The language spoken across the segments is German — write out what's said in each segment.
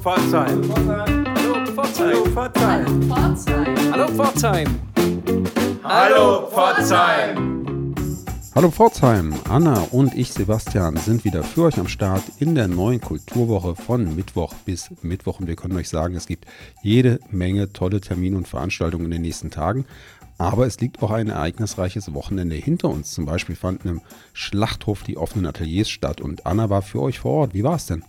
Pforzheim. Hallo Pforzheim. Hallo Pforzheim. Hallo Pforzheim. Hallo Pforzheim. Anna und ich, Sebastian, sind wieder für euch am Start in der neuen Kulturwoche von Mittwoch bis Mittwoch. Und wir können euch sagen, es gibt jede Menge tolle Termine und Veranstaltungen in den nächsten Tagen. Aber es liegt auch ein ereignisreiches Wochenende hinter uns. Zum Beispiel fanden im Schlachthof die offenen Ateliers statt und Anna war für euch vor Ort. Wie war es denn?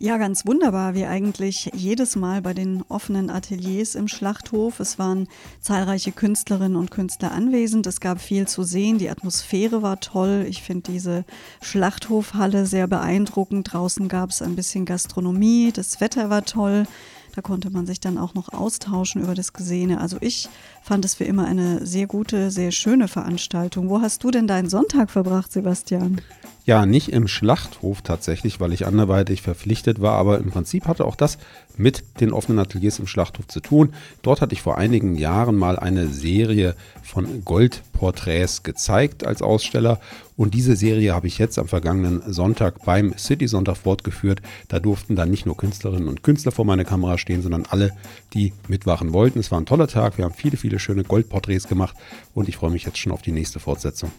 Ja, ganz wunderbar, wie eigentlich jedes Mal bei den offenen Ateliers im Schlachthof. Es waren zahlreiche Künstlerinnen und Künstler anwesend. Es gab viel zu sehen. Die Atmosphäre war toll. Ich finde diese Schlachthofhalle sehr beeindruckend. Draußen gab es ein bisschen Gastronomie. Das Wetter war toll. Da konnte man sich dann auch noch austauschen über das Gesehene. Also ich fand es wie immer eine sehr gute, sehr schöne Veranstaltung. Wo hast du denn deinen Sonntag verbracht, Sebastian? Ja, nicht im Schlachthof tatsächlich, weil ich anderweitig verpflichtet war, aber im Prinzip hatte auch das mit den offenen Ateliers im Schlachthof zu tun. Dort hatte ich vor einigen Jahren mal eine Serie von Goldporträts gezeigt als Aussteller und diese Serie habe ich jetzt am vergangenen Sonntag beim City-Sonntag fortgeführt. Da durften dann nicht nur Künstlerinnen und Künstler vor meiner Kamera stehen, sondern alle, die mitmachen wollten. Es war ein toller Tag, wir haben viele schöne Goldporträts gemacht und ich freue mich jetzt schon auf die nächste Fortsetzung.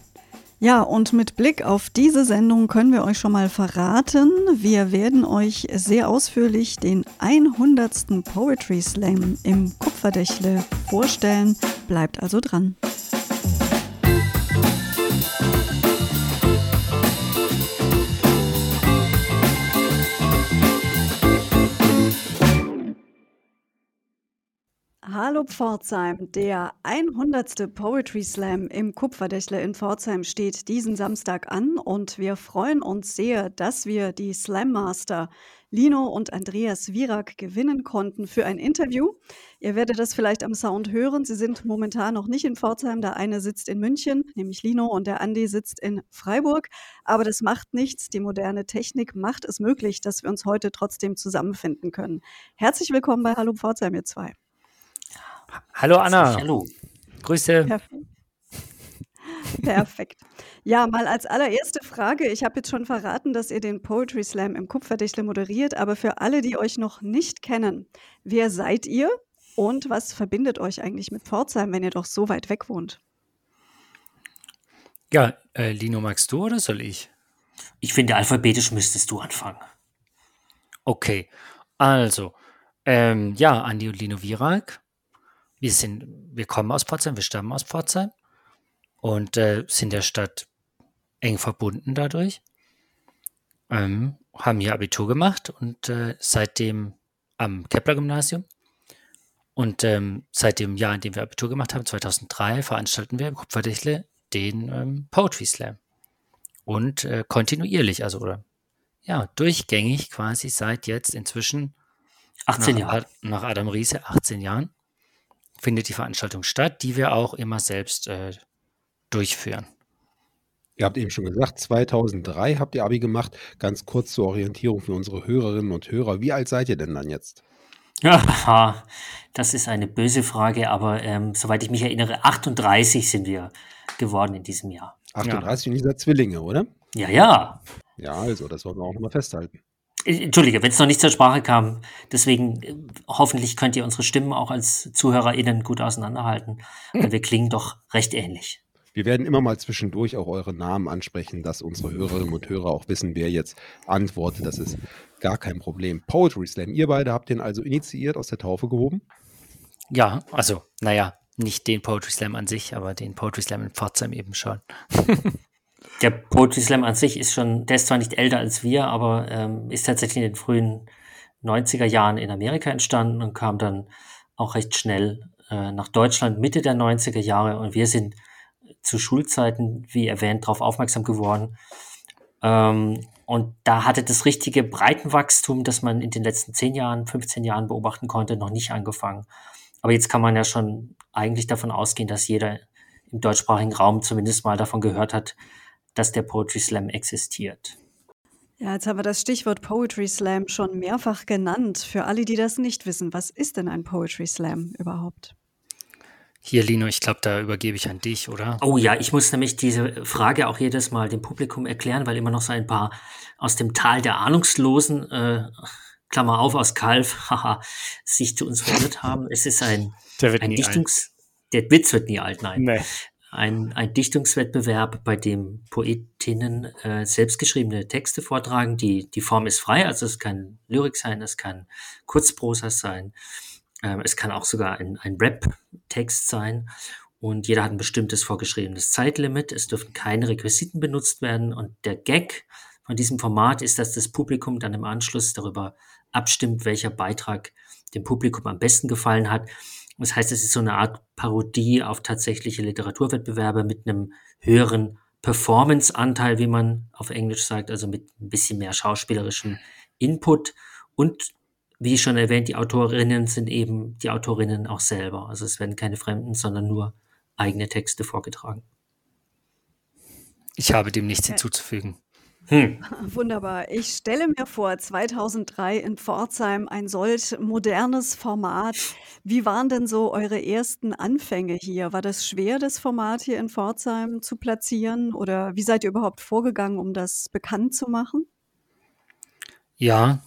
Ja, und mit Blick auf diese Sendung können wir euch schon mal verraten, wir werden euch sehr ausführlich den 100. Poetry Slam im Kupferdächle vorstellen. Bleibt also dran. Hallo Pforzheim, der 100. Poetry Slam im Kupferdächle in Pforzheim steht diesen Samstag an und wir freuen uns sehr, dass wir die Slam Master Lino und Andreas Wirak gewinnen konnten für ein Interview. Ihr werdet das vielleicht am Sound hören, sie sind momentan noch nicht in Pforzheim, der eine sitzt in München, nämlich Lino, und der Andi sitzt in Freiburg, aber das macht nichts, die moderne Technik macht es möglich, dass wir uns heute trotzdem zusammenfinden können. Herzlich willkommen bei Hallo Pforzheim, ihr zwei. Hallo Anna. Hallo. Grüße. Perfekt. Ja, mal als allererste Frage. Ich habe jetzt schon verraten, dass ihr den Poetry Slam im Kupferdächle moderiert, aber für alle, die euch noch nicht kennen, wer seid ihr und was verbindet euch eigentlich mit Pforzheim, wenn ihr doch so weit weg wohnt? Ja, Lino, magst du oder soll ich? Ich finde, alphabetisch müsstest du anfangen. Okay, also, ja, Andi und Lino Wirak. Wir kommen aus Pforzheim, wir stammen aus Pforzheim und sind der Stadt eng verbunden dadurch. Haben hier Abitur gemacht und seitdem am Kepler-Gymnasium. Und seit dem Jahr, in dem wir Abitur gemacht haben, 2003, veranstalten wir im Kupferdächle den Poetry Slam. Und kontinuierlich, also oder ja, durchgängig quasi seit jetzt inzwischen 18 Jahren. Nach Adam Riese 18 Jahren. Findet die Veranstaltung statt, die wir auch immer selbst durchführen. Ihr habt eben schon gesagt, 2003 habt ihr Abi gemacht. Ganz kurz zur Orientierung für unsere Hörerinnen und Hörer. Wie alt seid ihr denn dann jetzt? Ja, das ist eine böse Frage, aber soweit ich mich erinnere, 38 sind wir geworden in diesem Jahr. 38 und ihr seid Zwillinge, oder? Ja. Ja, also das wollen wir auch nochmal festhalten. Entschuldige, wenn es noch nicht zur Sprache kam. Deswegen, hoffentlich könnt ihr unsere Stimmen auch als ZuhörerInnen gut auseinanderhalten, weil wir klingen doch recht ähnlich. Wir werden immer mal zwischendurch auch eure Namen ansprechen, dass unsere Hörerinnen und Hörer auch wissen, wer jetzt antwortet. Das ist gar kein Problem. Poetry Slam, ihr beide habt den also initiiert, aus der Taufe gehoben? Ja, also, naja, nicht den Poetry Slam an sich, aber den Poetry Slam in Pforzheim eben schon. Der Poetry Slam an sich ist schon, der ist zwar nicht älter als wir, aber ist tatsächlich in den frühen 90er Jahren in Amerika entstanden und kam dann auch recht schnell nach Deutschland, Mitte der 90er Jahre. Und wir sind zu Schulzeiten, wie erwähnt, darauf aufmerksam geworden. Und da hatte das richtige Breitenwachstum, das man in den letzten 10 Jahren, 15 Jahren beobachten konnte, noch nicht angefangen. Aber jetzt kann man ja schon eigentlich davon ausgehen, dass jeder im deutschsprachigen Raum zumindest mal davon gehört hat, dass der Poetry Slam existiert. Ja, jetzt haben wir das Stichwort Poetry Slam schon mehrfach genannt. Für alle, die das nicht wissen, was ist denn ein Poetry Slam überhaupt? Hier, Lino, ich glaube, da übergebe ich an dich, oder? Oh ja, ich muss nämlich diese Frage auch jedes Mal dem Publikum erklären, weil immer noch so ein paar aus dem Tal der Ahnungslosen Klammer auf, aus Kalf, haha, sich zu uns verwirrt haben. Es ist Der Witz wird nie alt, nein. Nee. Ein Dichtungswettbewerb, bei dem Poetinnen selbstgeschriebene Texte vortragen. Die Form ist frei, also es kann Lyrik sein, es kann Kurzprosa sein, es kann auch sogar ein Rap-Text sein. Und jeder hat ein bestimmtes vorgeschriebenes Zeitlimit. Es dürfen keine Requisiten benutzt werden. Und der Gag von diesem Format ist, dass das Publikum dann im Anschluss darüber abstimmt, welcher Beitrag dem Publikum am besten gefallen hat. Das heißt, es ist so eine Art Parodie auf tatsächliche Literaturwettbewerbe mit einem höheren Performance-Anteil, wie man auf Englisch sagt, also mit ein bisschen mehr schauspielerischem Input. Und wie schon erwähnt, die Autorinnen sind eben die Autorinnen auch selber. Also es werden keine Fremden, sondern nur eigene Texte vorgetragen. Ich habe dem nichts hinzuzufügen. Wunderbar. Ich stelle mir vor, 2003 in Pforzheim ein solch modernes Format. Wie waren denn so eure ersten Anfänge hier? War das schwer, das Format hier in Pforzheim zu platzieren? Oder wie seid ihr überhaupt vorgegangen, um das bekannt zu machen? Ja,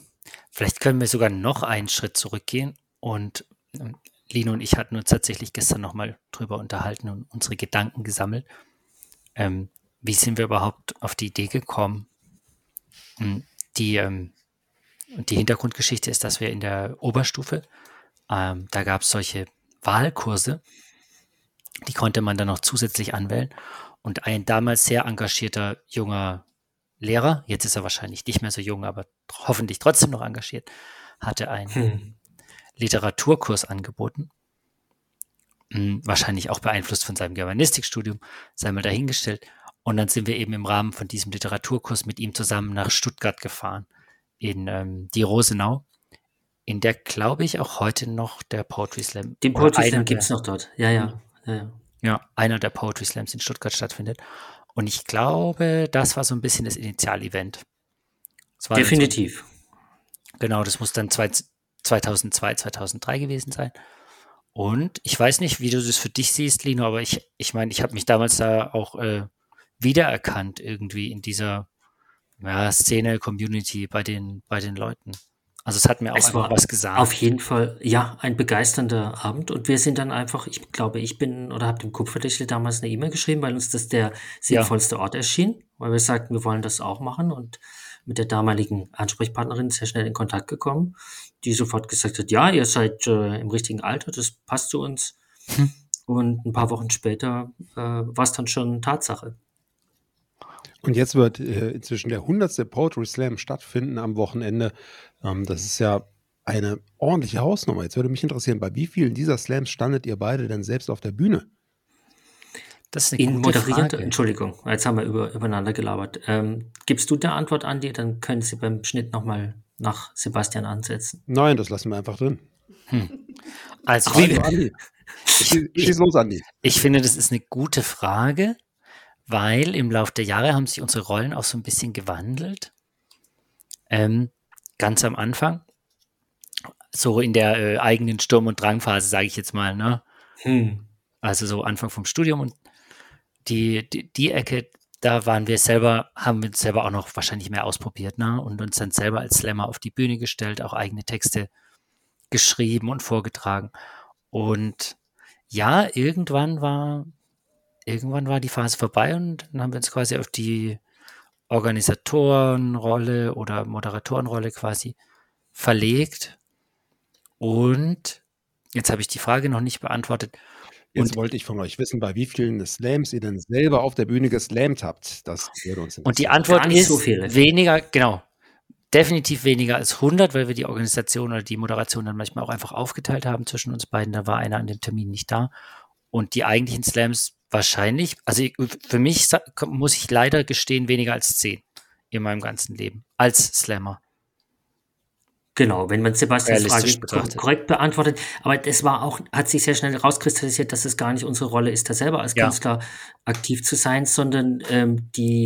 vielleicht können wir sogar noch einen Schritt zurückgehen. Und Lino und ich hatten uns tatsächlich gestern nochmal drüber unterhalten und unsere Gedanken gesammelt. Wie sind wir überhaupt auf die Idee gekommen? Die Hintergrundgeschichte ist, dass wir in der Oberstufe, da gab es solche Wahlkurse, die konnte man dann noch zusätzlich anwählen. Und ein damals sehr engagierter junger Lehrer, jetzt ist er wahrscheinlich nicht mehr so jung, aber hoffentlich trotzdem noch engagiert, hatte einen Literaturkurs angeboten. Wahrscheinlich auch beeinflusst von seinem Germanistikstudium, sei mal dahingestellt. Und dann sind wir eben im Rahmen von diesem Literaturkurs mit ihm zusammen nach Stuttgart gefahren, in die Rosenau, in der, glaube ich, auch heute noch der Poetry Slam. Den Poetry Slam gibt es noch dort, ja, einer der Poetry Slams in Stuttgart stattfindet. Und ich glaube, das war so ein bisschen das Initialevent. Definitiv. Genau, das muss dann 2002, 2003 gewesen sein. Und ich weiß nicht, wie du das für dich siehst, Lino, aber ich meine, ich habe mich damals da auch wiedererkannt irgendwie in dieser Szene, Community bei den Leuten. Also es hat mir auch einfach was gesagt. Auf jeden Fall, ja, ein begeisternder Abend. Und wir sind dann einfach, ich glaube, habe dem Kupferdächle damals eine E-Mail geschrieben, weil uns das der sinnvollste Ort erschien, weil wir sagten, wir wollen das auch machen, und mit der damaligen Ansprechpartnerin sehr schnell in Kontakt gekommen, die sofort gesagt hat, ja, ihr seid im richtigen Alter, das passt zu uns. Und ein paar Wochen später war es dann schon Tatsache. Und jetzt wird inzwischen der 100. Poetry Slam stattfinden am Wochenende. Das ist ja eine ordentliche Hausnummer. Jetzt würde mich interessieren, bei wie vielen dieser Slams standet ihr beide denn selbst auf der Bühne? Das ist eine gute Frage. Entschuldigung, jetzt haben wir übereinander gelabert. Gibst du eine Antwort, Andi? Dann können Sie beim Schnitt nochmal nach Sebastian ansetzen. Nein, das lassen wir einfach drin. Also, Andi. Schieß los, Andi. Ich finde, das ist eine gute Frage. Weil im Laufe der Jahre haben sich unsere Rollen auch so ein bisschen gewandelt. Ganz am Anfang, so in der eigenen Sturm- und Drangphase, sage ich jetzt mal, ne? Also so Anfang vom Studium und die Ecke, da haben wir uns selber auch noch wahrscheinlich mehr ausprobiert, ne? Und uns dann selber als Slammer auf die Bühne gestellt, auch eigene Texte geschrieben und vorgetragen. Und ja, irgendwann war die Phase vorbei und dann haben wir uns quasi auf die Organisatorenrolle oder Moderatorenrolle quasi verlegt. Und jetzt habe ich die Frage noch nicht beantwortet. Jetzt wollte ich von euch wissen, bei wie vielen Slams ihr denn selber auf der Bühne geslammt habt. Das würde uns interessieren. Und die Antwort ist so viel, weniger, genau. Definitiv weniger als 100, weil wir die Organisation oder die Moderation dann manchmal auch einfach aufgeteilt haben zwischen uns beiden. Da war einer an dem Termin nicht da. Und die eigentlichen Slams wahrscheinlich, also für mich muss ich leider gestehen, weniger als 10 in meinem ganzen Leben als Slammer. Genau, wenn man Sebastians Frage korrekt beantwortet. Aber das hat sich sehr schnell rauskristallisiert, dass es gar nicht unsere Rolle ist, da selber als Künstler aktiv zu sein, sondern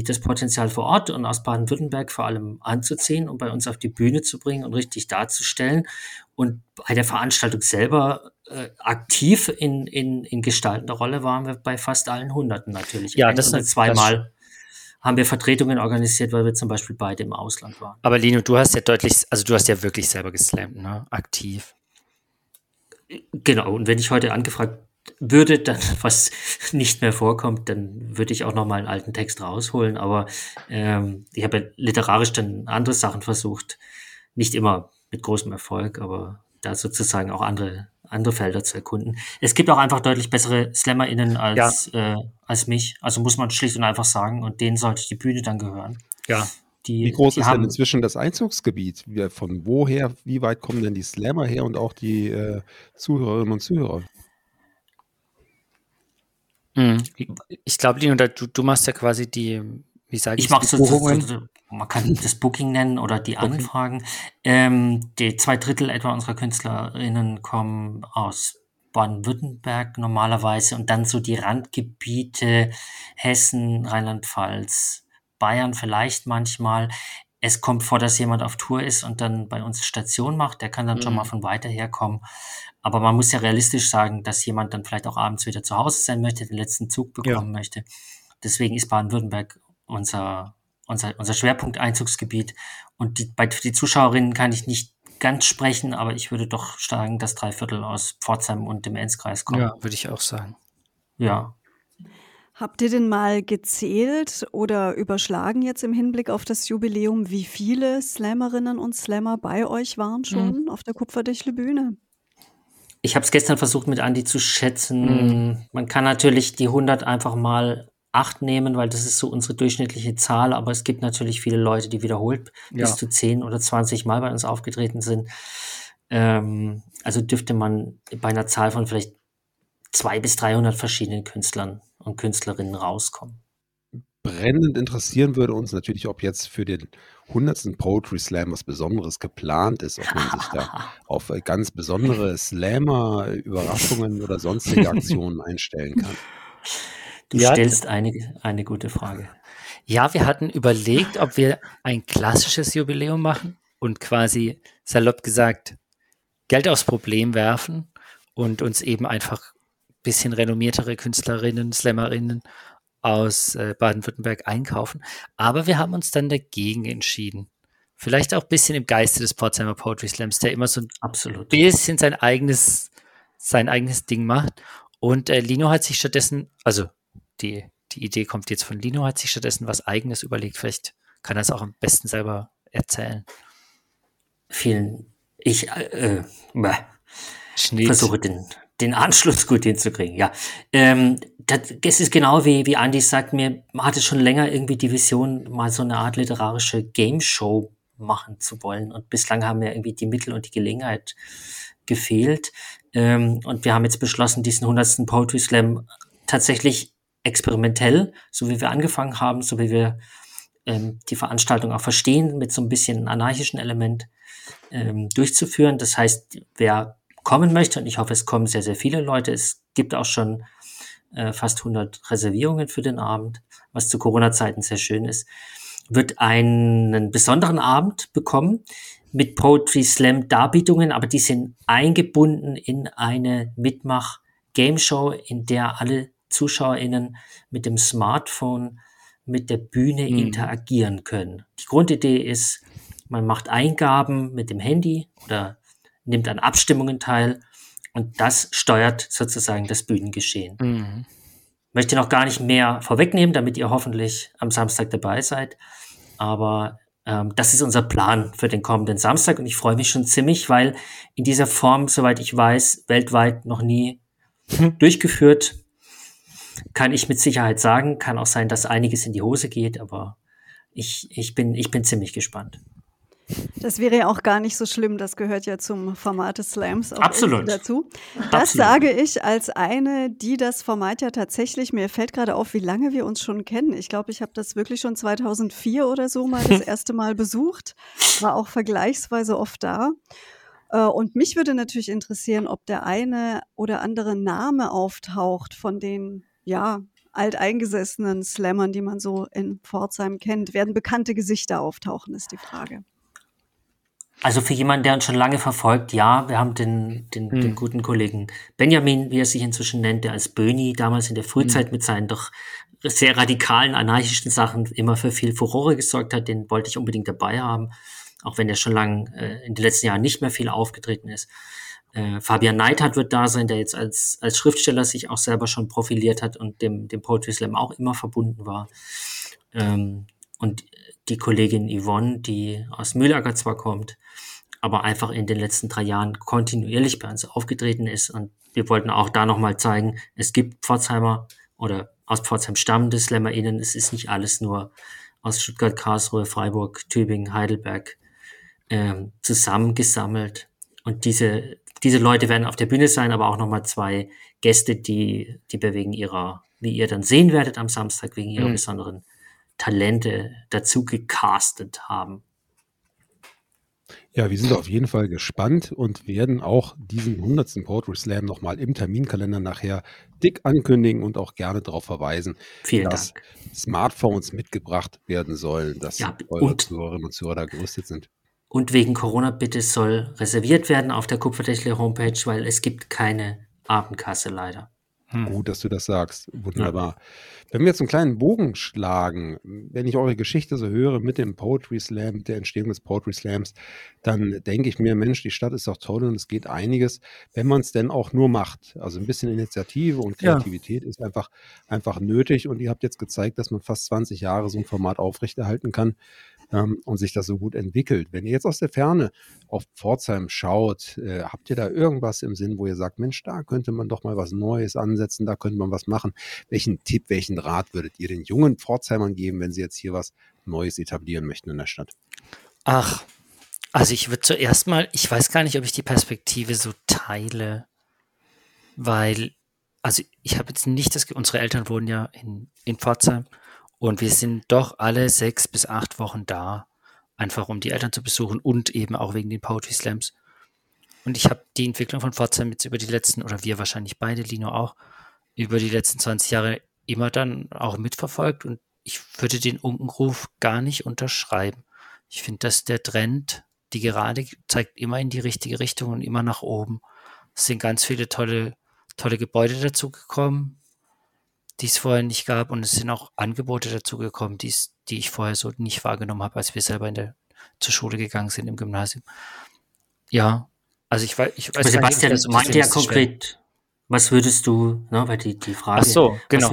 das Potenzial vor Ort und aus Baden-Württemberg vor allem anzuziehen und bei uns auf die Bühne zu bringen und richtig darzustellen und bei der Veranstaltung selber aktiv in gestaltender Rolle waren wir bei fast allen Hunderten natürlich. Ja, das sind zweimal haben wir Vertretungen organisiert, weil wir zum Beispiel beide im Ausland waren. Aber Lino, du hast ja deutlich, also du hast ja wirklich selber geslammt, ne? Aktiv. Genau, und wenn ich heute angefragt würde, dann, was nicht mehr vorkommt, dann würde ich auch nochmal einen alten Text rausholen, aber ich habe ja literarisch dann andere Sachen versucht, nicht immer mit großem Erfolg, aber da sozusagen auch andere Felder zu erkunden. Es gibt auch einfach deutlich bessere SlammerInnen als mich, also muss man schlicht und einfach sagen, und denen sollte die Bühne dann gehören. Ja. Wie groß ist denn inzwischen das Einzugsgebiet? Von woher, wie weit kommen denn die Slammer her und auch die Zuhörerinnen und Zuhörer? Ich glaube, Lino, du machst ja quasi die, wie sage ich, mache so, man kann das Booking nennen oder die Anfragen. Die 2/3 etwa unserer KünstlerInnen kommen aus Baden-Württemberg normalerweise und dann so die Randgebiete Hessen, Rheinland-Pfalz, Bayern vielleicht manchmal. Es kommt vor, dass jemand auf Tour ist und dann bei uns Station macht. Der kann dann schon mal von weiter herkommen. Aber man muss ja realistisch sagen, dass jemand dann vielleicht auch abends wieder zu Hause sein möchte, den letzten Zug bekommen möchte. Deswegen ist Baden-Württemberg unser Schwerpunkteinzugsgebiet. Und für die Zuschauerinnen kann ich nicht ganz sprechen, aber ich würde doch sagen, dass 3/4 aus Pforzheim und dem Enzkreis kommen. Ja, würde ich auch sagen. Ja. Habt ihr denn mal gezählt oder überschlagen jetzt im Hinblick auf das Jubiläum, wie viele Slammerinnen und Slammer bei euch waren schon auf der Kupferdächle-Bühne? Ich habe es gestern versucht mit Andi zu schätzen. Man kann natürlich die 100 einfach mal 8 nehmen, weil das ist so unsere durchschnittliche Zahl, aber es gibt natürlich viele Leute, die wiederholt bis zu 10 oder 20 Mal bei uns aufgetreten sind. Also dürfte man bei einer Zahl von vielleicht 200 bis 300 verschiedenen Künstlern und Künstlerinnen rauskommen. Brennend interessieren würde uns natürlich, ob jetzt für den 100. Poetry Slam was Besonderes geplant ist, ob man sich da auf ganz besondere Slammer-Überraschungen oder sonstige Aktionen einstellen kann. Du stellst eine gute Frage. Ja, wir hatten überlegt, ob wir ein klassisches Jubiläum machen und quasi salopp gesagt Geld aufs Problem werfen und uns eben einfach bisschen renommiertere Künstlerinnen, Slammerinnen aus Baden-Württemberg einkaufen. Aber wir haben uns dann dagegen entschieden. Vielleicht auch ein bisschen im Geiste des Potsdamer Poetry Slams, der immer so ein bisschen sein eigenes Ding macht. Und Lino hat sich stattdessen, also die Idee kommt jetzt von Lino, hat sich stattdessen was Eigenes überlegt. Vielleicht kann er es auch am besten selber erzählen. Ich versuche den Anschluss gut hinzukriegen, ja. Das ist genau wie Andi sagt, mir hatte schon länger irgendwie die Vision, mal so eine Art literarische Game-Show machen zu wollen und bislang haben mir irgendwie die Mittel und die Gelegenheit gefehlt und wir haben jetzt beschlossen, diesen 100. Poetry Slam tatsächlich experimentell, so wie wir angefangen haben, so wie wir die Veranstaltung auch verstehen, mit so ein bisschen anarchischen Element durchzuführen. Das heißt, wer kommen möchte, und ich hoffe, es kommen sehr, sehr viele Leute. Es gibt auch schon fast 100 Reservierungen für den Abend, was zu Corona-Zeiten sehr schön ist, wird einen besonderen Abend bekommen mit Poetry Slam Darbietungen, aber die sind eingebunden in eine Mitmach-Gameshow, in der alle ZuschauerInnen mit dem Smartphone, mit der Bühne interagieren können. Die Grundidee ist, man macht Eingaben mit dem Handy oder nimmt an Abstimmungen teil und das steuert sozusagen das Bühnengeschehen. Möchte noch gar nicht mehr vorwegnehmen, damit ihr hoffentlich am Samstag dabei seid, aber das ist unser Plan für den kommenden Samstag und ich freue mich schon ziemlich, weil in dieser Form, soweit ich weiß, weltweit noch nie durchgeführt, kann ich mit Sicherheit sagen, kann auch sein, dass einiges in die Hose geht, aber ich bin ziemlich gespannt. Das wäre ja auch gar nicht so schlimm, das gehört ja zum Format des Slams auch dazu. Das sage ich als eine, die das Format ja tatsächlich, mir fällt gerade auf, wie lange wir uns schon kennen. Ich glaube, ich habe das wirklich schon 2004 oder so mal das erste Mal besucht, war auch vergleichsweise oft da. Und mich würde natürlich interessieren, ob der eine oder andere Name auftaucht von den, alteingesessenen Slammern, die man so in Pforzheim kennt. Werden bekannte Gesichter auftauchen, ist die Frage. Also für jemanden, der uns schon lange verfolgt, ja, wir haben den guten Kollegen Benjamin, wie er sich inzwischen nennt, der als Böni damals in der Frühzeit mit seinen doch sehr radikalen, anarchischen Sachen immer für viel Furore gesorgt hat, den wollte ich unbedingt dabei haben, auch wenn der schon lange in den letzten Jahren nicht mehr viel aufgetreten ist. Fabian Neidhardt wird da sein, der jetzt als Schriftsteller sich auch selber schon profiliert hat und dem Poetry Slam auch immer verbunden war. Und die Kollegin Yvonne, die aus Mühlacker zwar kommt, aber einfach in den letzten 3 Jahren kontinuierlich bei uns aufgetreten ist. Und wir wollten auch da nochmal zeigen, es gibt Pforzheimer oder aus Pforzheim stammende SlammerInnen. Es ist nicht alles nur aus Stuttgart, Karlsruhe, Freiburg, Tübingen, Heidelberg zusammengesammelt. Und diese Leute werden auf der Bühne sein, aber auch nochmal 2 Gäste, die wegen ihrer, wie ihr dann sehen werdet am Samstag, wegen ihrer besonderen Talente dazu gecastet haben. Ja, wir sind auf jeden Fall gespannt und werden auch diesen 100. Poetry Slam nochmal im Terminkalender nachher dick ankündigen und auch gerne darauf verweisen, dass Smartphones mitgebracht werden sollen, dass eure Zuhörerinnen und Zuhörer da gerüstet sind. Und wegen Corona bitte soll reserviert werden auf der Kupferdächle-Homepage, weil es gibt keine Abendkasse leider. Gut, dass du das sagst. Wunderbar. Ja. Wenn wir jetzt einen kleinen Bogen schlagen, wenn ich eure Geschichte so höre mit dem Poetry Slam, mit der Entstehung des Poetry Slams, dann denke ich mir, Mensch, die Stadt ist doch toll und es geht einiges, wenn man es denn auch nur macht. Also ein bisschen Initiative und Kreativität ist einfach nötig und ihr habt jetzt gezeigt, dass man fast 20 Jahre so ein Format aufrechterhalten kann und sich das so gut entwickelt. Wenn ihr jetzt aus der Ferne auf Pforzheim schaut, habt ihr da irgendwas im Sinn, wo ihr sagt, Mensch, da könnte man doch mal was Neues ansetzen, da könnte man was machen. Welchen Tipp, welchen Rat würdet ihr den jungen Pforzheimern geben, wenn sie jetzt hier was Neues etablieren möchten in der Stadt? Ach, also ich würde zuerst mal, ich weiß gar nicht, ob ich die Perspektive so teile, weil, also ich habe jetzt nicht das, unsere Eltern wohnen ja in Pforzheim, und wir sind doch alle 6 bis 8 Wochen da, einfach um die Eltern zu besuchen und eben auch wegen den Poetry Slams. Und ich habe die Entwicklung von Pforzheim jetzt über die letzten, oder wir wahrscheinlich beide, Lino auch, über die letzten 20 Jahre immer dann auch mitverfolgt. Und ich würde den Unkenruf gar nicht unterschreiben. Ich finde, dass der Trend, die Gerade zeigt immer in die richtige Richtung und immer nach oben. Es sind ganz viele tolle Gebäude dazugekommen, die es vorher nicht gab, und es sind auch Angebote dazugekommen, die ich vorher so nicht wahrgenommen habe, als wir selber zur Schule gegangen sind im Gymnasium. Ja, also ich weiß Sebastian, nicht, du meinte ja konkret, was würdest du, ne, weil die Frage, ach so, genau.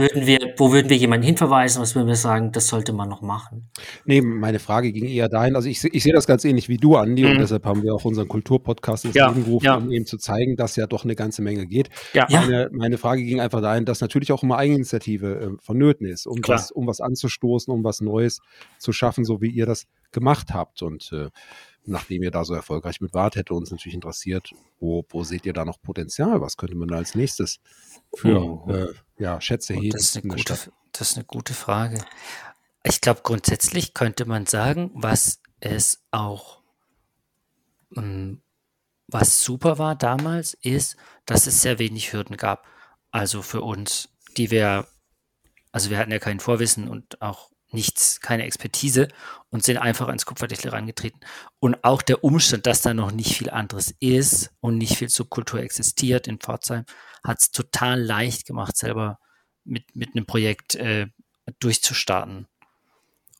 Wo würden wir jemanden hinverweisen, was würden wir sagen, das sollte man noch machen? Nee, meine Frage ging eher dahin, also ich sehe das ganz ähnlich wie du, Andi, und deshalb haben wir auch unseren Kulturpodcast ins Leben gerufen, um eben zu zeigen, dass ja doch eine ganze Menge geht. Ja. Meine Frage ging einfach dahin, dass natürlich auch immer Eigeninitiative vonnöten ist, um was anzustoßen, um was Neues zu schaffen, so wie ihr das gemacht habt, und nachdem ihr da so erfolgreich mit wart, hätte uns natürlich interessiert, wo seht ihr da noch Potenzial? Was könnte man da als nächstes Schätze heben? Das ist eine gute Frage. Ich glaube, grundsätzlich könnte man sagen, was super war damals, ist, dass es sehr wenig Hürden gab. Also für uns, wir hatten ja kein Vorwissen und auch nichts, keine Expertise, und sind einfach ans Kupferdächle herangetreten. Und auch der Umstand, dass da noch nicht viel anderes ist und nicht viel Subkultur existiert in Pforzheim, hat es total leicht gemacht, selber mit einem Projekt durchzustarten.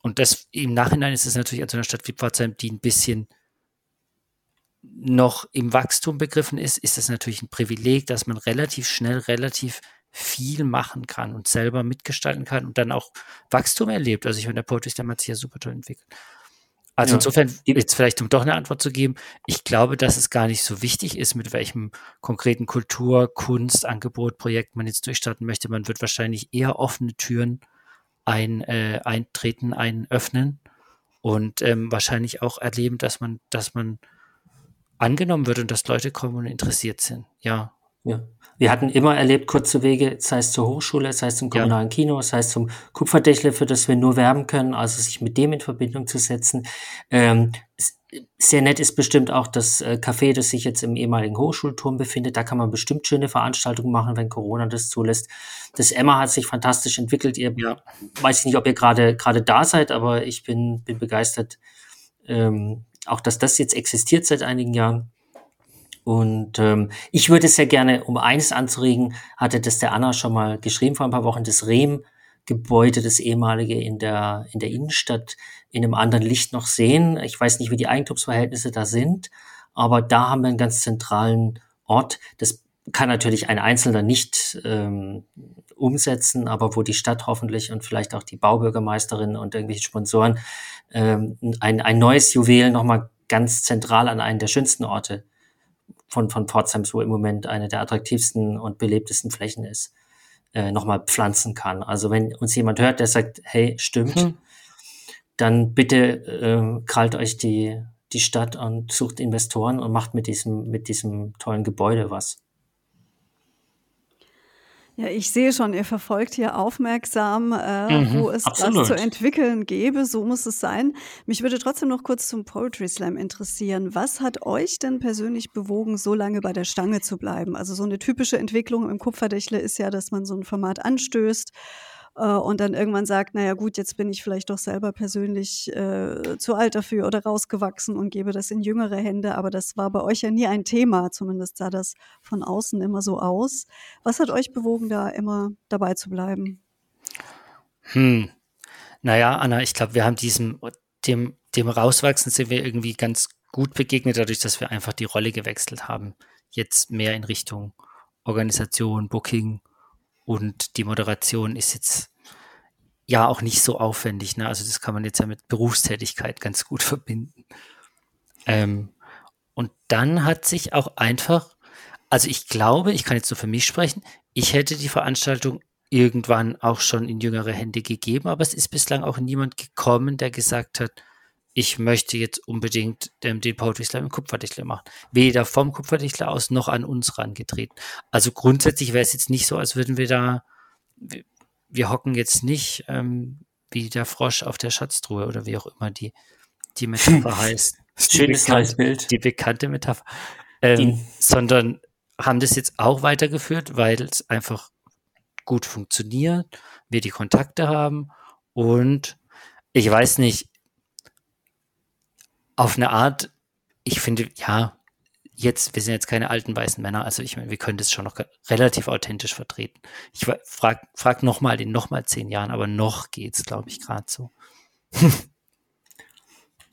Und das im Nachhinein ist es natürlich an so einer Stadt wie Pforzheim, die ein bisschen noch im Wachstum begriffen ist das natürlich ein Privileg, dass man relativ schnell, relativ viel machen kann und selber mitgestalten kann und dann auch Wachstum erlebt. Also ich meine, der Poetry Slam hat sich ja super toll entwickelt. Also insofern, jetzt vielleicht, um doch eine Antwort zu geben, ich glaube, dass es gar nicht so wichtig ist, mit welchem konkreten Kultur-, Kunst-, Angebot, Projekt man jetzt durchstarten möchte. Man wird wahrscheinlich eher offene Türen öffnen und wahrscheinlich auch erleben, dass man angenommen wird und dass Leute kommen und interessiert sind. Ja. Wir hatten immer erlebt, kurze Wege, sei es zur Hochschule, sei es zum kommunalen Kino, sei es zum Kupferdächle, für das wir nur werben können, also sich mit dem in Verbindung zu setzen. Sehr nett ist bestimmt auch das Café, das sich jetzt im ehemaligen Hochschulturm befindet. Da kann man bestimmt schöne Veranstaltungen machen, wenn Corona das zulässt. Das Emma hat sich fantastisch entwickelt. Weiß ich nicht, ob ihr gerade da seid, aber ich bin begeistert, auch dass das jetzt existiert seit einigen Jahren. Und ich würde sehr gerne, um eines anzuregen, hatte das der Anna schon mal geschrieben vor ein paar Wochen, das REM, Gebäude, das ehemalige in der Innenstadt, in einem anderen Licht noch sehen. Ich weiß nicht, wie die Eigentumsverhältnisse da sind, aber da haben wir einen ganz zentralen Ort. Das kann natürlich ein Einzelner nicht umsetzen, aber wo die Stadt hoffentlich und vielleicht auch die Baubürgermeisterin und irgendwelche Sponsoren ein neues Juwel nochmal ganz zentral an einen der schönsten Orte von Pforzheim, wo im Moment eine der attraktivsten und belebtesten Flächen ist, nochmal pflanzen kann. Also wenn uns jemand hört, der sagt, hey, stimmt, dann bitte krallt euch die Stadt und sucht Investoren und macht mit diesem tollen Gebäude was. Ja, ich sehe schon, ihr verfolgt hier aufmerksam, wo es was zu entwickeln gäbe. So muss es sein. Mich würde trotzdem noch kurz zum Poetry Slam interessieren. Was hat euch denn persönlich bewogen, so lange bei der Stange zu bleiben? Also so eine typische Entwicklung im Kupferdächle ist ja, dass man so ein Format anstößt und dann irgendwann sagt, naja gut, jetzt bin ich vielleicht doch selber persönlich zu alt dafür oder rausgewachsen und gebe das in jüngere Hände. Aber das war bei euch ja nie ein Thema, zumindest sah das von außen immer so aus. Was hat euch bewogen, da immer dabei zu bleiben? Naja, Anna, ich glaube, wir haben dem Rauswachsen sind wir irgendwie ganz gut begegnet, dadurch, dass wir einfach die Rolle gewechselt haben. Jetzt mehr in Richtung Organisation, Booking. Und die Moderation ist jetzt ja auch nicht so aufwendig, ne? Also das kann man jetzt ja mit Berufstätigkeit ganz gut verbinden. Und dann hat sich auch einfach, also ich glaube, ich kann jetzt nur für mich sprechen, ich hätte die Veranstaltung irgendwann auch schon in jüngere Hände gegeben, aber es ist bislang auch niemand gekommen, der gesagt hat, ich möchte jetzt unbedingt den Poetry Slam im Kupferdichtle machen. Weder vom Kupferdichtle aus noch an uns rangetreten. Also grundsätzlich wäre es jetzt nicht so, als würden wir da, wir hocken jetzt nicht wie der Frosch auf der Schatztruhe oder wie auch immer die Metapher heißt. Schönes Bild. Die bekannte Metapher. Sondern haben das jetzt auch weitergeführt, weil es einfach gut funktioniert, wir die Kontakte haben und ich weiß nicht, auf eine Art, ich finde, ja, wir sind jetzt keine alten weißen Männer, also ich meine, wir können das schon noch relativ authentisch vertreten. Ich frag nochmal in nochmal 10 Jahren, aber noch geht's, glaube ich, gerade so.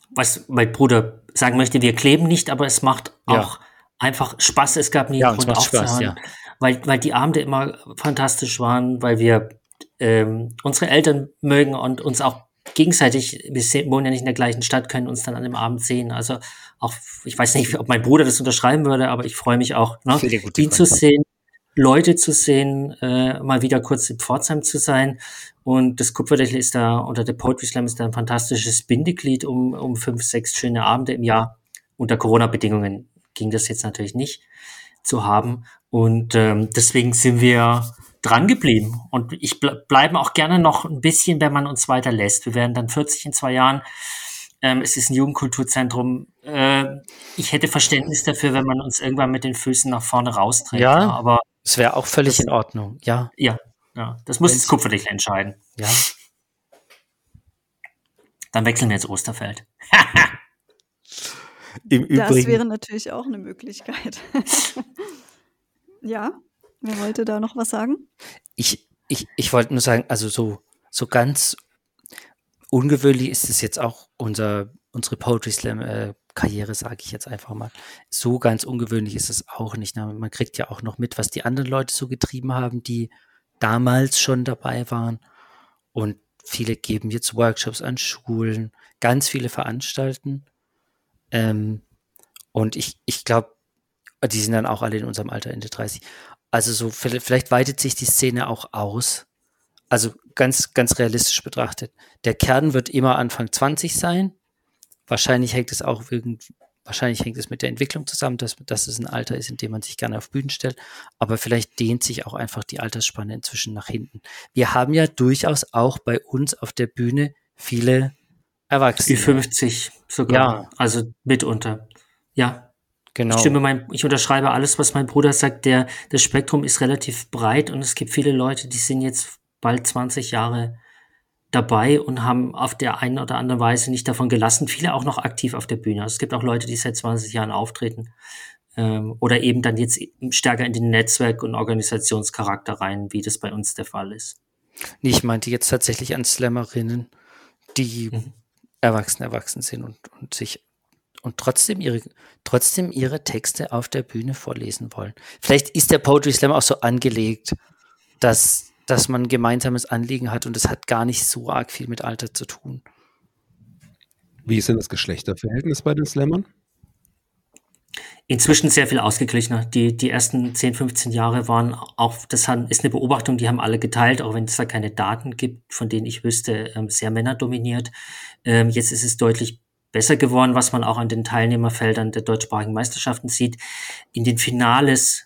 Was mein Bruder sagen möchte, wir kleben nicht, aber es macht auch einfach Spaß. Es gab nie einen Grund aufzuhören, weil die Abende immer fantastisch waren, weil wir unsere Eltern mögen und uns auch gegenseitig, wir wohnen ja nicht in der gleichen Stadt, können uns dann an dem Abend sehen. Also auch, ich weiß nicht, ob mein Bruder das unterschreiben würde, aber ich freue mich auch, ne, ihn zu sehen, Leute zu sehen, mal wieder kurz in Pforzheim zu sein. Und das Kupferdächle ist da, oder der Poetry Slam ist da ein fantastisches Bindeglied, um 5, 6 schöne Abende im Jahr. Unter Corona-Bedingungen ging das jetzt natürlich nicht zu haben. Und deswegen sind wir dran geblieben. Und ich bleibe auch gerne noch ein bisschen, wenn man uns weiterlässt. Wir werden dann 40 in 2 Jahren. Es ist ein Jugendkulturzentrum. Ich hätte Verständnis dafür, wenn man uns irgendwann mit den Füßen nach vorne raustritt. Ja, aber es wäre auch völlig in Ordnung. Ja. Ja. Das muss das Kupferdichtle entscheiden. Ja. Dann wechseln wir jetzt Osterfeld. Im Übrigen. Das wäre natürlich auch eine Möglichkeit. Ja. Wer wollte da noch was sagen? Ich wollte nur sagen, also so ganz ungewöhnlich ist es jetzt auch unsere Poetry Slam-Karriere, sage ich jetzt einfach mal. So ganz ungewöhnlich ist es auch nicht. Ne? Man kriegt ja auch noch mit, was die anderen Leute so getrieben haben, die damals schon dabei waren. Und viele geben jetzt Workshops an Schulen, ganz viele veranstalten. Und ich glaube, die sind dann auch alle in unserem Alter, Ende 30. Also so vielleicht weitet sich die Szene auch aus. Also ganz, ganz realistisch betrachtet. Der Kern wird immer Anfang 20 sein. Wahrscheinlich hängt es mit der Entwicklung zusammen, dass es ein Alter ist, in dem man sich gerne auf Bühnen stellt. Aber vielleicht dehnt sich auch einfach die Altersspanne inzwischen nach hinten. Wir haben ja durchaus auch bei uns auf der Bühne viele Erwachsene. Die 50 sogar. Ja. Also mitunter. Ja. Genau. Ich unterschreibe alles, was mein Bruder sagt. Das Spektrum ist relativ breit und es gibt viele Leute, die sind jetzt bald 20 Jahre dabei und haben auf der einen oder anderen Weise nicht davon gelassen. Viele auch noch aktiv auf der Bühne. Also es gibt auch Leute, die seit 20 Jahren auftreten oder eben dann jetzt stärker in den Netzwerk- und Organisationscharakter rein, wie das bei uns der Fall ist. Nee, ich meinte jetzt tatsächlich an Slammerinnen, die erwachsen sind und sich und trotzdem ihre Texte auf der Bühne vorlesen wollen. Vielleicht ist der Poetry Slam auch so angelegt, dass man ein gemeinsames Anliegen hat und es hat gar nicht so arg viel mit Alter zu tun. Wie ist denn das Geschlechterverhältnis bei den Slammern? Inzwischen sehr viel ausgeglichener. Die ersten 10, 15 Jahre waren auch, ist eine Beobachtung, die haben alle geteilt, auch wenn es da keine Daten gibt, von denen ich wüsste, sehr männerdominiert. Jetzt ist es deutlich besser geworden, was man auch an den Teilnehmerfeldern der deutschsprachigen Meisterschaften sieht. In den Finales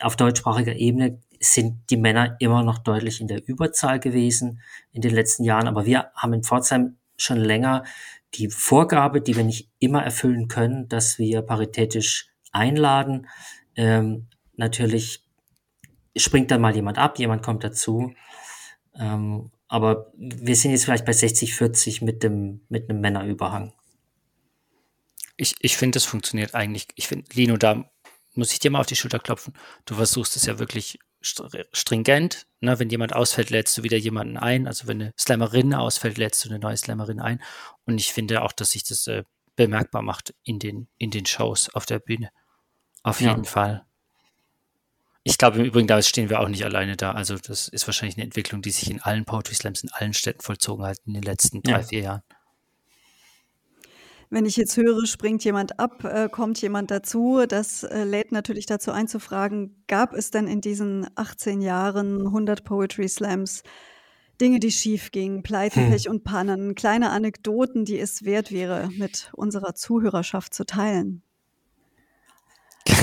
auf deutschsprachiger Ebene sind die Männer immer noch deutlich in der Überzahl gewesen in den letzten Jahren. Aber wir haben in Pforzheim schon länger die Vorgabe, die wir nicht immer erfüllen können, dass wir paritätisch einladen. Natürlich springt dann mal jemand ab, jemand kommt dazu. Aber wir sind jetzt vielleicht bei 60-40 mit einem Männerüberhang. Ich finde, das funktioniert eigentlich. Ich finde, Lino, da muss ich dir mal auf die Schulter klopfen. Du versuchst es ja wirklich stringent. Ne? Wenn jemand ausfällt, lädst du wieder jemanden ein. Also wenn eine Slammerin ausfällt, lädst du eine neue Slammerin ein. Und ich finde auch, dass sich das bemerkbar macht in den Shows auf der Bühne. Auf jeden Fall. Ich glaube im Übrigen, da stehen wir auch nicht alleine da. Also das ist wahrscheinlich eine Entwicklung, die sich in allen Poetry Slams, in allen Städten vollzogen hat in den letzten 3-4 Jahren. Wenn ich jetzt höre, springt jemand ab, kommt jemand dazu, das lädt natürlich dazu ein zu fragen, gab es denn in diesen 18 Jahren 100 Poetry Slams Dinge, die schief gingen, Pleiten, Pech und Pannen, kleine Anekdoten, die es wert wäre, mit unserer Zuhörerschaft zu teilen?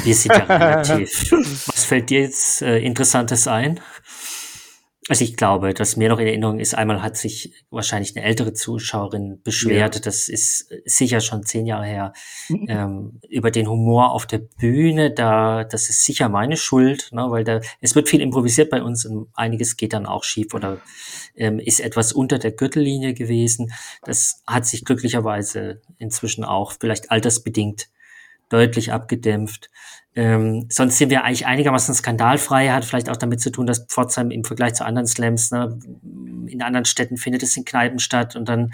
Wir sind ja relativ. Was fällt dir jetzt Interessantes ein? Also ich glaube, was mir noch in Erinnerung ist, einmal hat sich wahrscheinlich eine ältere Zuschauerin beschwert, das ist sicher schon 10 Jahre her, über den Humor auf der Bühne, das ist sicher meine Schuld, ne, weil es wird viel improvisiert bei uns und einiges geht dann auch schief oder ist etwas unter der Gürtellinie gewesen. Das hat sich glücklicherweise inzwischen auch vielleicht altersbedingt deutlich abgedämpft. Sonst sind wir eigentlich einigermaßen skandalfrei, hat vielleicht auch damit zu tun, dass Pforzheim im Vergleich zu anderen Slams, ne, in anderen Städten findet es in Kneipen statt und dann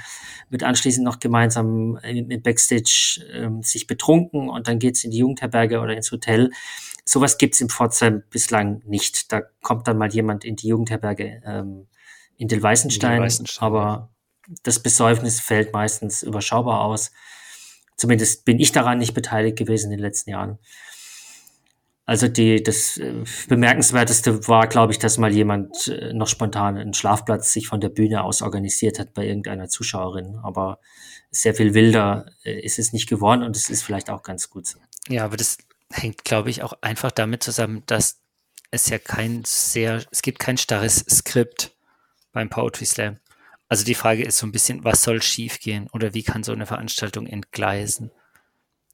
wird anschließend noch gemeinsam im Backstage sich betrunken und dann geht's in die Jugendherberge oder ins Hotel. Sowas gibt's in Pforzheim bislang nicht. Da kommt dann mal jemand in die Jugendherberge in Dillweißenstein, aber das Besäufnis fällt meistens überschaubar aus. Zumindest bin ich daran nicht beteiligt gewesen in den letzten Jahren. Also das Bemerkenswerteste war, glaube ich, dass mal jemand noch spontan einen Schlafplatz sich von der Bühne aus organisiert hat bei irgendeiner Zuschauerin. Aber sehr viel wilder ist es nicht geworden und es ist vielleicht auch ganz gut so. Ja, aber das hängt, glaube ich, auch einfach damit zusammen, dass es ja es gibt kein starres Skript beim Poetry Slam. Also die Frage ist so ein bisschen, was soll schiefgehen oder wie kann so eine Veranstaltung entgleisen?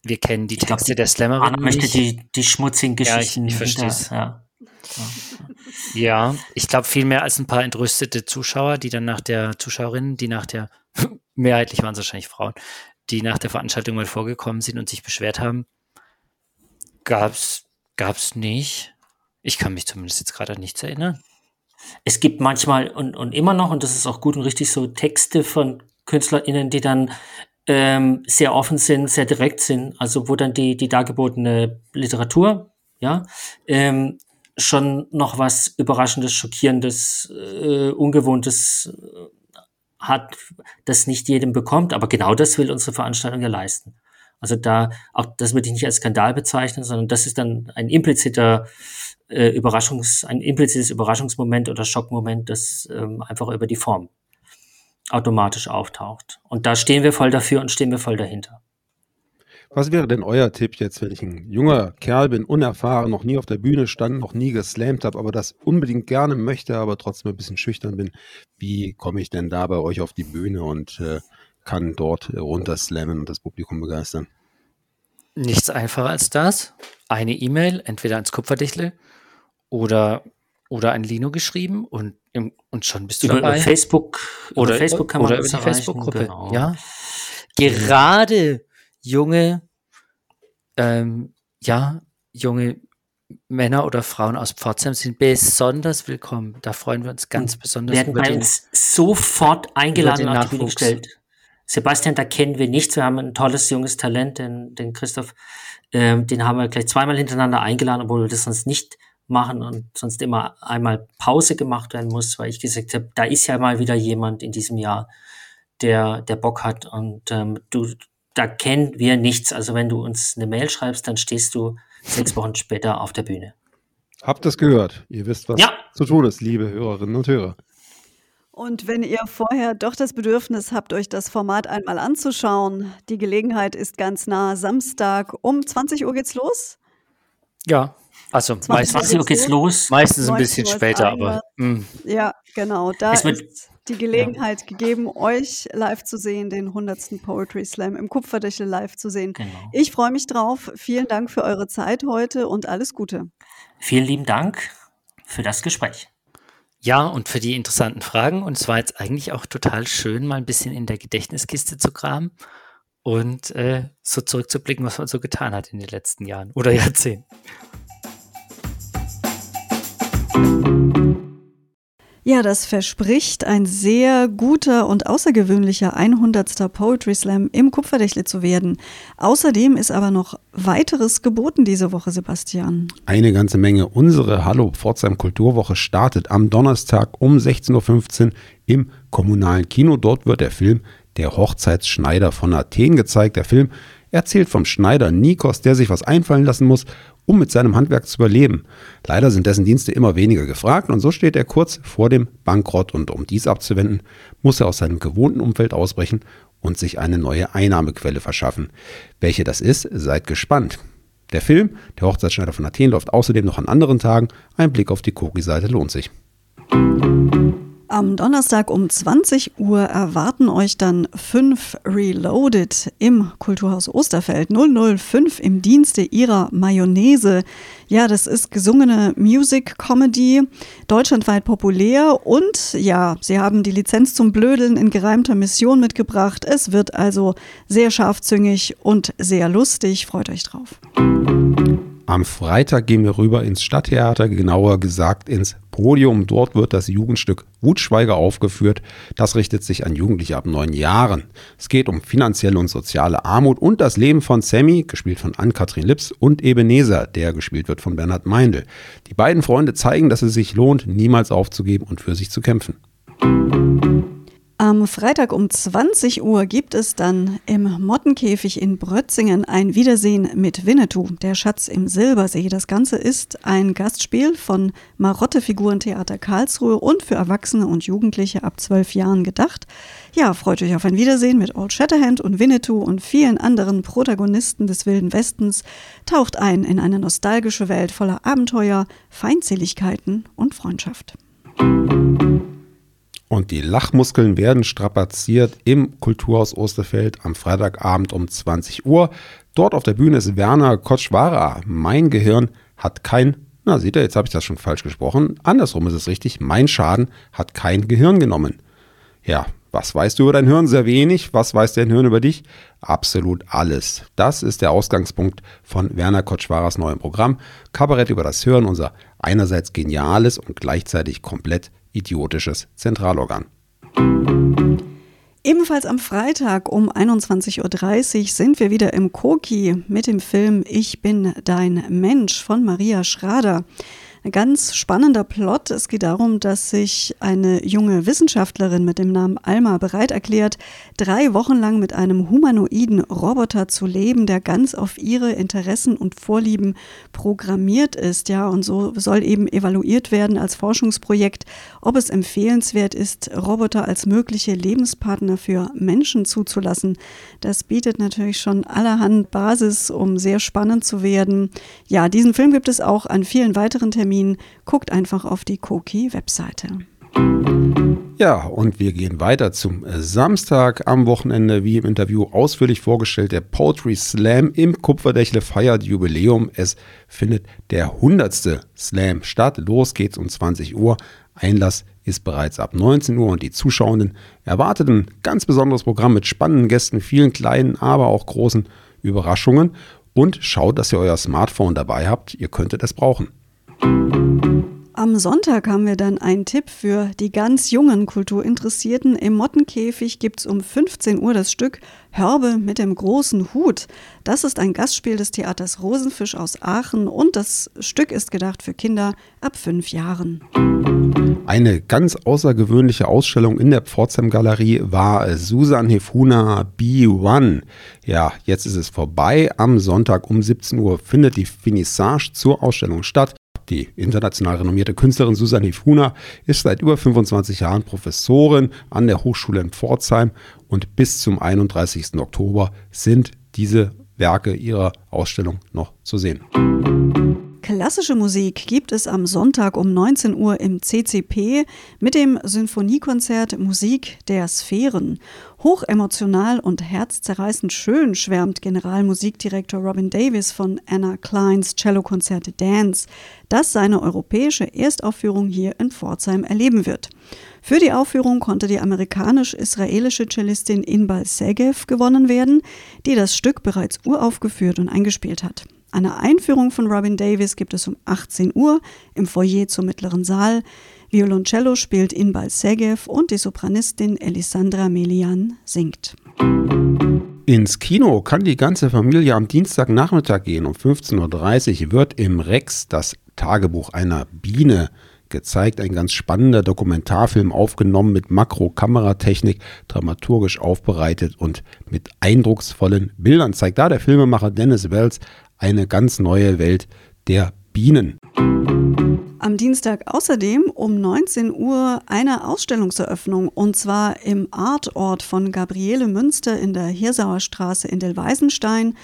Wir kennen die Texte der Slammerin nicht. Möchte die schmutzigen Geschichten. Ja, ich verstehe es. Ja, ich glaube viel mehr als ein paar entrüstete Zuschauer, die nach der mehrheitlich waren es wahrscheinlich Frauen, die nach der Veranstaltung mal vorgekommen sind und sich beschwert haben, gab's nicht. Ich kann mich zumindest jetzt gerade an nichts erinnern. Es gibt manchmal und immer noch, und das ist auch gut und richtig so, Texte von KünstlerInnen, die dann sehr offen sind, sehr direkt sind, also wo dann die dargebotene Literatur schon noch was Überraschendes, Schockierendes, Ungewohntes hat, das nicht jedem bekommt, aber genau das will unsere Veranstaltung ja leisten. Also da, auch das würde ich nicht als Skandal bezeichnen, sondern das ist dann ein impliziter Überraschungsmoment oder Schockmoment, das einfach über die Form automatisch auftaucht. Und da stehen wir voll dafür und stehen wir voll dahinter. Was wäre denn euer Tipp jetzt, wenn ich ein junger Kerl bin, unerfahren, noch nie auf der Bühne stand, noch nie geslammt habe, aber das unbedingt gerne möchte, aber trotzdem ein bisschen schüchtern bin? Wie komme ich denn da bei euch auf die Bühne und kann dort runterslammen und das Publikum begeistern? Nichts einfacher als das. Eine E-Mail, entweder ans Kupferdichtle oder an Lino geschrieben und schon bist du dabei. Über Facebook kann man oder über die Facebook-Gruppe. Genau. Ja. Gerade junge Männer oder Frauen aus Pforzheim sind besonders willkommen. Da freuen wir uns ganz besonders. Wir werden uns sofort eingeladen und auf die Bühne gestellt. Sebastian, da kennen wir nichts. Wir haben ein tolles, junges Talent, den Christoph. Den haben wir gleich zweimal hintereinander eingeladen, obwohl wir das sonst nicht machen und sonst immer einmal Pause gemacht werden muss, weil ich gesagt habe, da ist ja mal wieder jemand in diesem Jahr, der Bock hat und da kennen wir nichts. Also wenn du uns eine Mail schreibst, dann stehst du 6 Wochen später auf der Bühne. Habt es gehört. Ihr wisst, was zu tun ist, liebe Hörerinnen und Hörer. Und wenn ihr vorher doch das Bedürfnis habt, euch das Format einmal anzuschauen, die Gelegenheit ist ganz nah. Samstag um 20 Uhr geht's los? Ja, also meistens geht's los. Meistens ein bisschen später, aber... Ja, genau. Da ist die Gelegenheit gegeben, euch live zu sehen, den 100. Poetry Slam im Kupferdächle live zu sehen. Genau. Ich freue mich drauf. Vielen Dank für eure Zeit heute und alles Gute. Vielen lieben Dank für das Gespräch. Ja, und für die interessanten Fragen. Und es war jetzt eigentlich auch total schön, mal ein bisschen in der Gedächtniskiste zu kramen und so zurückzublicken, was man so getan hat in den letzten Jahren oder Jahrzehnten. Ja, das verspricht, ein sehr guter und außergewöhnlicher 100. Poetry Slam im Kupferdächle zu werden. Außerdem ist aber noch weiteres geboten diese Woche, Sebastian. Eine ganze Menge. Unsere Hallo Pforzheim Kulturwoche startet am Donnerstag um 16.15 Uhr im kommunalen Kino. Dort wird der Film Der Hochzeitsschneider von Athen gezeigt. Der Film erzählt vom Schneider Nikos, der sich was einfallen lassen muss, um mit seinem Handwerk zu überleben. Leider sind dessen Dienste immer weniger gefragt und so steht er kurz vor dem Bankrott und um dies abzuwenden, muss er aus seinem gewohnten Umfeld ausbrechen und sich eine neue Einnahmequelle verschaffen. Welche das ist, seid gespannt. Der Film, Der Hochzeitsschneider von Athen, läuft außerdem noch an anderen Tagen. Ein Blick auf die Kori-Seite lohnt sich. Am Donnerstag um 20 Uhr erwarten euch dann 5 Reloaded im Kulturhaus Osterfeld 005 im Dienste ihrer Mayonnaise. Ja, das ist gesungene Music-Comedy, deutschlandweit populär und ja, sie haben die Lizenz zum Blödeln in gereimter Mission mitgebracht. Es wird also sehr scharfzüngig und sehr lustig. Freut euch drauf. Am Freitag gehen wir rüber ins Stadttheater, genauer gesagt ins Podium. Dort wird das Jugendstück Wutschweiger aufgeführt. Das richtet sich an Jugendliche ab 9 Jahren. Es geht um finanzielle und soziale Armut und das Leben von Sammy, gespielt von Ann-Kathrin Lips, und Ebenezer, der gespielt wird von Bernhard Meindl. Die beiden Freunde zeigen, dass es sich lohnt, niemals aufzugeben und für sich zu kämpfen. Am Freitag um 20 Uhr gibt es dann im Mottenkäfig in Brötzingen ein Wiedersehen mit Winnetou, der Schatz im Silbersee. Das Ganze ist ein Gastspiel von Marotte-Figurentheater Karlsruhe und für Erwachsene und Jugendliche ab 12 Jahren gedacht. Ja, freut euch auf ein Wiedersehen mit Old Shatterhand und Winnetou und vielen anderen Protagonisten des Wilden Westens. Taucht ein in eine nostalgische Welt voller Abenteuer, Feindseligkeiten und Freundschaft. Und die Lachmuskeln werden strapaziert im Kulturhaus Osterfeld am Freitagabend um 20 Uhr. Dort auf der Bühne ist Werner Kotschwara. Mein Gehirn hat kein... Na, seht ihr, jetzt habe ich das schon falsch gesprochen. Andersrum ist es richtig. Mein Schaden hat kein Gehirn genommen. Ja, was weißt du über dein Hirn? Sehr wenig. Was weiß dein Hirn über dich? Absolut alles. Das ist der Ausgangspunkt von Werner Kotschwaras neuem Programm. Kabarett über das Hirn, unser einerseits geniales und gleichzeitig komplett idiotisches Zentralorgan. Ebenfalls am Freitag um 21.30 Uhr sind wir wieder im Koki mit dem Film Ich bin dein Mensch von Maria Schrader. Ein ganz spannender Plot. Es geht darum, dass sich eine junge Wissenschaftlerin mit dem Namen Alma bereit erklärt, 3 Wochen lang mit einem humanoiden Roboter zu leben, der ganz auf ihre Interessen und Vorlieben programmiert ist. Ja, und so soll eben evaluiert werden als Forschungsprojekt, ob es empfehlenswert ist, Roboter als mögliche Lebenspartner für Menschen zuzulassen. Das bietet natürlich schon allerhand Basis, um sehr spannend zu werden. Ja, diesen Film gibt es auch an vielen weiteren Terminen. Guckt einfach auf die Koki-Webseite. Ja, und wir gehen weiter zum Samstag. Am Wochenende, wie im Interview ausführlich vorgestellt, der Poetry Slam im Kupferdächle feiert Jubiläum. Es findet der 100. Slam statt. Los geht's um 20 Uhr. Einlass ist bereits ab 19 Uhr und die Zuschauenden erwartet ein ganz besonderes Programm mit spannenden Gästen, vielen kleinen, aber auch großen Überraschungen. und schaut, dass ihr euer Smartphone dabei habt. Ihr könntet es brauchen. Am Sonntag haben wir dann einen Tipp für die ganz jungen Kulturinteressierten. Im Mottenkäfig gibt's um 15 Uhr das Stück Hörbe mit dem großen Hut. Das ist ein Gastspiel des Theaters Rosenfisch aus Aachen und das Stück ist gedacht für Kinder ab 5 Jahren. Eine ganz außergewöhnliche Ausstellung in der Pforzheim-Galerie war Susan Hefuna B1. Ja, jetzt ist es vorbei. Am Sonntag um 17 Uhr findet die Finissage zur Ausstellung statt. Die international renommierte Künstlerin Susan Hefuna ist seit über 25 Jahren Professorin an der Hochschule in Pforzheim und bis zum 31. Oktober sind diese Werke ihrer Ausstellung noch zu sehen. Klassische Musik gibt es am Sonntag um 19 Uhr im CCP mit dem Sinfoniekonzert Musik der Sphären. Hochemotional und herzzerreißend schön schwärmt Generalmusikdirektor Robin Davis von Anna Kleins Cellokonzert Dance, das seine europäische Erstaufführung hier in Pforzheim erleben wird. Für die Aufführung konnte die amerikanisch-israelische Cellistin Inbal Segev gewonnen werden, die das Stück bereits uraufgeführt und eingespielt hat. Eine Einführung von Robin Davis gibt es um 18 Uhr im Foyer zum Mittleren Saal. Violoncello spielt Inbal Segev und die Sopranistin Elisandra Melian singt. Ins Kino kann die ganze Familie am Dienstagnachmittag gehen. Um 15.30 Uhr wird im Rex das Tagebuch einer Biene gezeigt. Ein ganz spannender Dokumentarfilm, aufgenommen mit Makrokameratechnik, dramaturgisch aufbereitet und mit eindrucksvollen Bildern. Zeigt da der Filmemacher Dennis Wells eine ganz neue Welt der Bienen. Am Dienstag außerdem um 19 Uhr eine Ausstellungseröffnung, und zwar im Artort von Gabriele Münster in der Hirsauer Straße in Delweisenstein.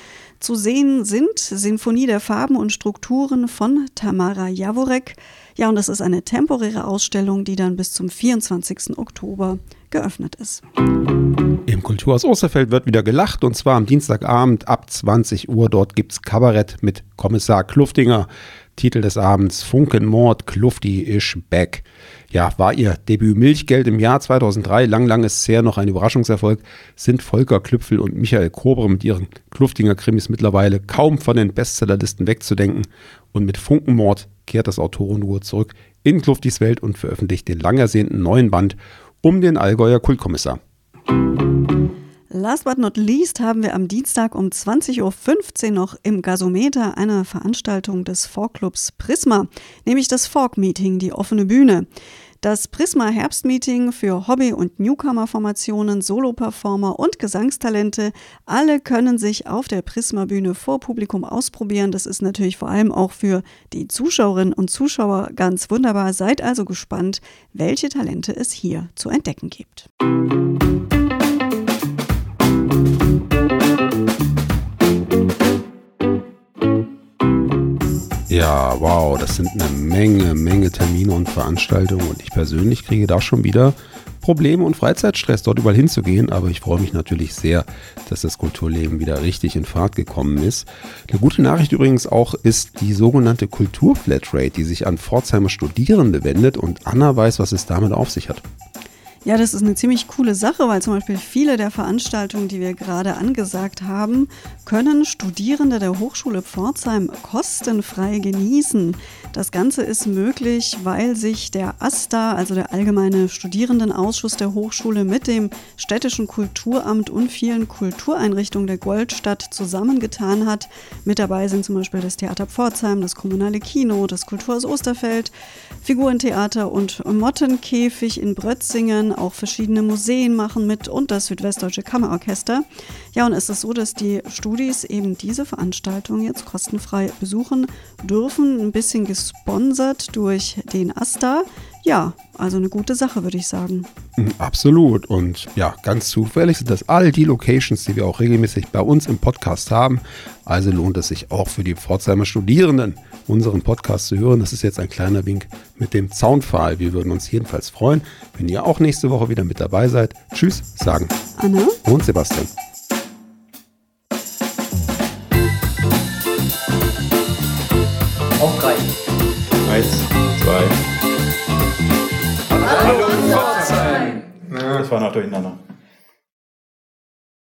Zu sehen sind Sinfonie der Farben und Strukturen von Tamara Jaworek. Ja, und das ist eine temporäre Ausstellung, die dann bis zum 24. Oktober geöffnet ist. Im Kulturhaus Osterfeld wird wieder gelacht, und zwar am Dienstagabend ab 20 Uhr. Dort gibt es Kabarett mit Kommissar Kluftinger. Titel des Abends: Funkenmord, Klufti isch back. Ja, war ihr Debüt Milchgeld im Jahr 2003. Lang ist es her, noch ein Überraschungserfolg. Sind Volker Klüpfel und Michael Kobre mit ihren Kluftinger Krimis mittlerweile kaum von den Bestsellerlisten wegzudenken. Und mit Funkenmord kehrt das Autorenduo zurück in Kluftis Welt und veröffentlicht den lang ersehnten neuen Band um den Allgäuer Kultkommissar. Last but not least haben wir am Dienstag um 20.15 Uhr noch im Gasometer eine Veranstaltung des Folkclubs Prisma, nämlich das Folk-Meeting, die offene Bühne. Das Prisma-Herbstmeeting für Hobby- und Newcomer-Formationen, Solo-Performer und Gesangstalente. Alle können sich auf der Prisma-Bühne vor Publikum ausprobieren. Das ist natürlich vor allem auch für die Zuschauerinnen und Zuschauer ganz wunderbar. Seid also gespannt, welche Talente es hier zu entdecken gibt. Ja, wow, das sind eine Menge Termine und Veranstaltungen, und ich persönlich kriege da schon wieder Probleme und Freizeitstress, dort überall hinzugehen, aber ich freue mich natürlich sehr, dass das Kulturleben wieder richtig in Fahrt gekommen ist. Eine gute Nachricht übrigens auch ist die sogenannte Kulturflatrate, die sich an Pforzheimer Studierende wendet, und Anna weiß, was es damit auf sich hat. Ja, das ist eine ziemlich coole Sache, weil zum Beispiel viele der Veranstaltungen, die wir gerade angesagt haben, können Studierende der Hochschule Pforzheim kostenfrei genießen. Das Ganze ist möglich, weil sich der AStA, also der Allgemeine Studierendenausschuss der Hochschule, mit dem Städtischen Kulturamt und vielen Kultureinrichtungen der Goldstadt zusammengetan hat. Mit dabei sind zum Beispiel das Theater Pforzheim, das Kommunale Kino, das Kulturhaus Osterfeld, Figurentheater und Mottenkäfig in Brötzingen. Auch verschiedene Museen machen mit und das Südwestdeutsche Kammerorchester. Ja, und es ist so, dass die Studis eben diese Veranstaltung jetzt kostenfrei besuchen dürfen. Ein bisschen gesponsert durch den AStA. Ja, also eine gute Sache, würde ich sagen. Absolut. Und ja, ganz zufällig sind das all die Locations, die wir auch regelmäßig bei uns im Podcast haben. Also lohnt es sich auch für die Pforzheimer Studierenden, unseren Podcast zu hören. Das ist jetzt ein kleiner Wink mit dem Zaunpfahl. Wir würden uns jedenfalls freuen, wenn ihr auch nächste Woche wieder mit dabei seid. Tschüss, sagen Anna und Sebastian. Auf drei. 1, 2. Hallo Pforzheim! Das war noch durcheinander.